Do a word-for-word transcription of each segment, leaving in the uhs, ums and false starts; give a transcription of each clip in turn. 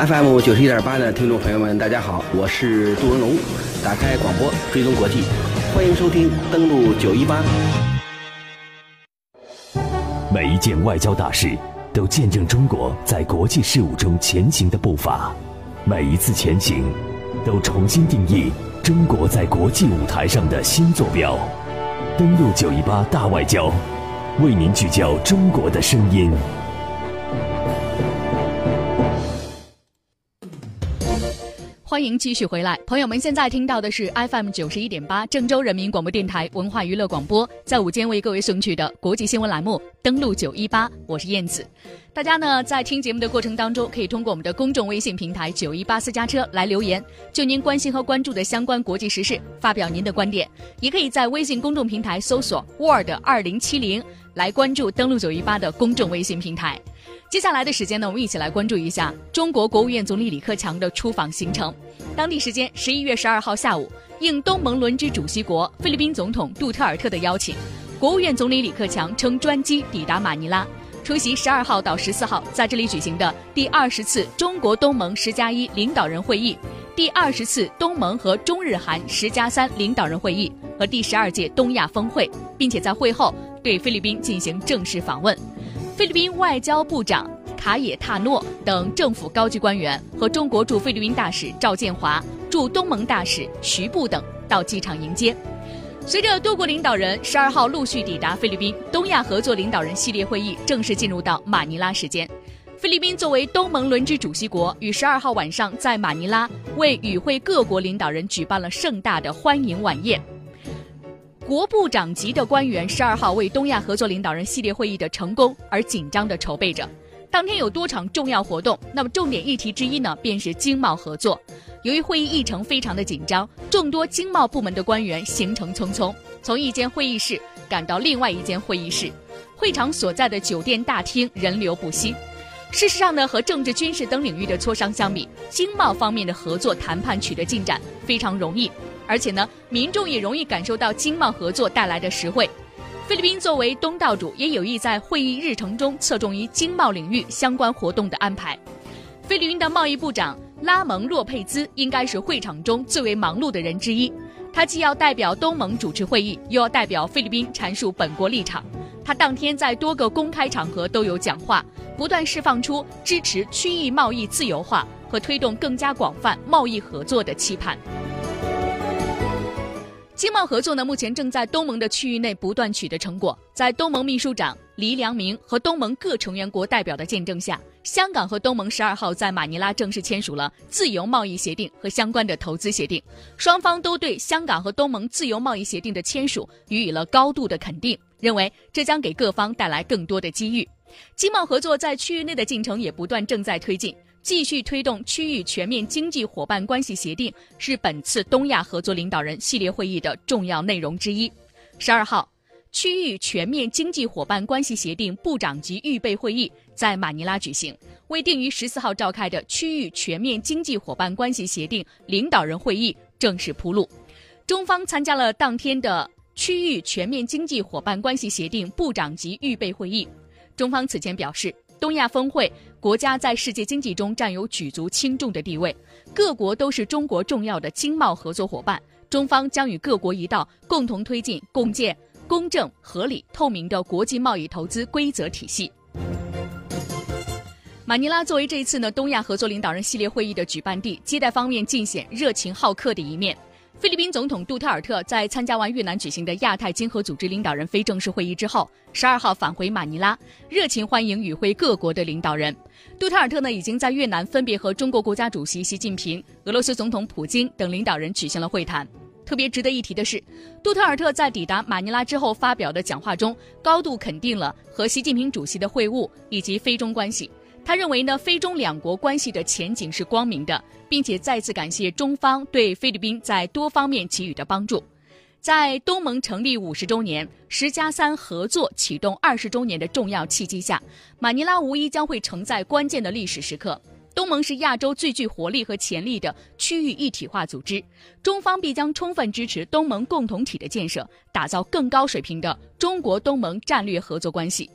F M 九十一点八的听众朋友们，大家好，我是杜文龙，打开广播追踪国际，欢迎收听登录九一八。每一件外交大事都见证中国在国际事务中前行的步伐，每一次前行都重新定义中国在国际舞台上的新坐标。登录九一八大外交，为您聚焦中国的声音。欢迎继续回来，朋友们，现在听到的是 F M 九十一点八郑州人民广播电台文化娱乐广播在午间为各位送去的国际新闻栏目登录九一八，我是燕子。大家呢在听节目的过程当中，可以通过我们的公众微信平台九一八私家车来留言，就您关心和关注的相关国际时事发表您的观点，也可以在微信公众平台搜索 World 二零七零来关注登录九一八的公众微信平台。接下来的时间呢，我们一起来关注一下中国国务院总理李克强的出访行程。当地时间十一月十二号下午，应东盟轮值主席国菲律宾总统杜特尔特的邀请，国务院总理李克强乘专机抵达马尼拉，出席十二号到十四号在这里举行的第二十次中国东盟十加一领导人会议、第二十次东盟和中日韩十加三领导人会议和第十二届东亚峰会，并且在会后对菲律宾进行正式访问。菲律宾外交部长卡也塔诺等政府高级官员和中国驻菲律宾大使赵建华、驻东盟大使徐步等到机场迎接。随着多国领导人十二号陆续抵达菲律宾，东亚合作领导人系列会议正式进入到马尼拉时间。菲律宾作为东盟轮值主席国，于十二号晚上在马尼拉为与会各国领导人举办了盛大的欢迎晚宴。国部长级的官员十二号为东亚合作领导人系列会议的成功而紧张地筹备着。当天有多场重要活动，那么重点议题之一呢，便是经贸合作。由于会议议程非常的紧张，众多经贸部门的官员行程匆匆，从一间会议室赶到另外一间会议室，会场所在的酒店大厅人流不息。事实上呢，和政治、军事等领域的磋商相比，经贸方面的合作谈判取得进展非常容易，而且呢，民众也容易感受到经贸合作带来的实惠。菲律宾作为东道主，也有意在会议日程中侧重于经贸领域相关活动的安排。菲律宾的贸易部长拉蒙洛佩兹应该是会场中最为忙碌的人之一，他既要代表东盟主持会议，又要代表菲律宾阐述本国立场。他当天在多个公开场合都有讲话，不断释放出支持区域贸易自由化和推动更加广泛贸易合作的期盼。经贸合作呢，目前正在东盟的区域内不断取得成果。在东盟秘书长黎良明和东盟各成员国代表的见证下，香港和东盟十二号在马尼拉正式签署了自由贸易协定和相关的投资协定，双方都对香港和东盟自由贸易协定的签署予以了高度的肯定，认为这将给各方带来更多的机遇。经贸合作在区域内的进程也不断正在推进，继续推动区域全面经济伙伴关系协定是本次东亚合作领导人系列会议的重要内容之一。十二号，区域全面经济伙伴关系协定部长级预备会议在马尼拉举行，为定于十四号召开的区域全面经济伙伴关系协定领导人会议正式铺路。中方参加了当天的区域全面经济伙伴关系协定部长级预备会议。中方此前表示，东亚峰会国家在世界经济中占有举足轻重的地位，各国都是中国重要的经贸合作伙伴，中方将与各国一道共同推进共建公正、合理、透明的国际贸易投资规则体系。马尼拉作为这一次呢东亚合作领导人系列会议的举办地，接待方面尽显热情好客的一面。菲律宾总统杜特尔特在参加完越南举行的亚太经合组织领导人非正式会议之后，十二号返回马尼拉，热情欢迎与会各国的领导人。杜特尔特呢已经在越南分别和中国国家主席习近平、俄罗斯总统普京等领导人举行了会谈。特别值得一提的是，杜特尔特在抵达马尼拉之后发表的讲话中，高度肯定了和习近平主席的会晤以及非中关系。他认为呢，非中两国关系的前景是光明的，并且再次感谢中方对菲律宾在多方面给予的帮助。在东盟成立五十周年、十加三合作启动二十周年的重要契机下，马尼拉无疑将会承载关键的历史时刻。东盟是亚洲最具活力和潜力的区域一体化组织，中方必将充分支持东盟共同体的建设，打造更高水平的中国东盟战略合作关系。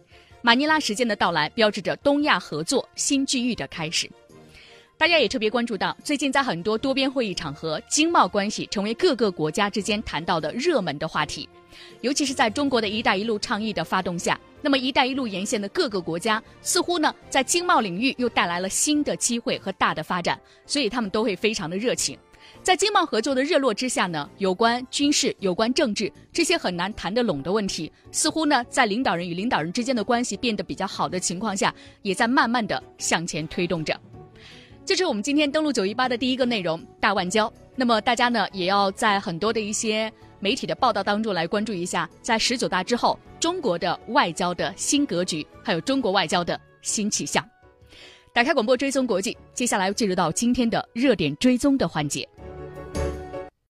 马尼拉时间的到来，标志着东亚合作新机遇的开始。大家也特别关注到，最近在很多多边会议场合，经贸关系成为各个国家之间谈到的热门的话题。尤其是在中国的一带一路倡议的发动下，那么一带一路沿线的各个国家似乎呢在经贸领域又带来了新的机会和大的发展，所以他们都会非常的热情。在经贸合作的热络之下呢，有关军事、有关政治这些很难谈得拢的问题，似乎呢在领导人与领导人之间的关系变得比较好的情况下，也在慢慢的向前推动着。这是我们今天登陆九一八的第一个内容，大腕交。那么大家呢也要在很多的一些媒体的报道当中来关注一下，在十九大之后中国的外交的新格局，还有中国外交的新气象。打开广播追踪国际，接下来进入到今天的热点追踪的环节。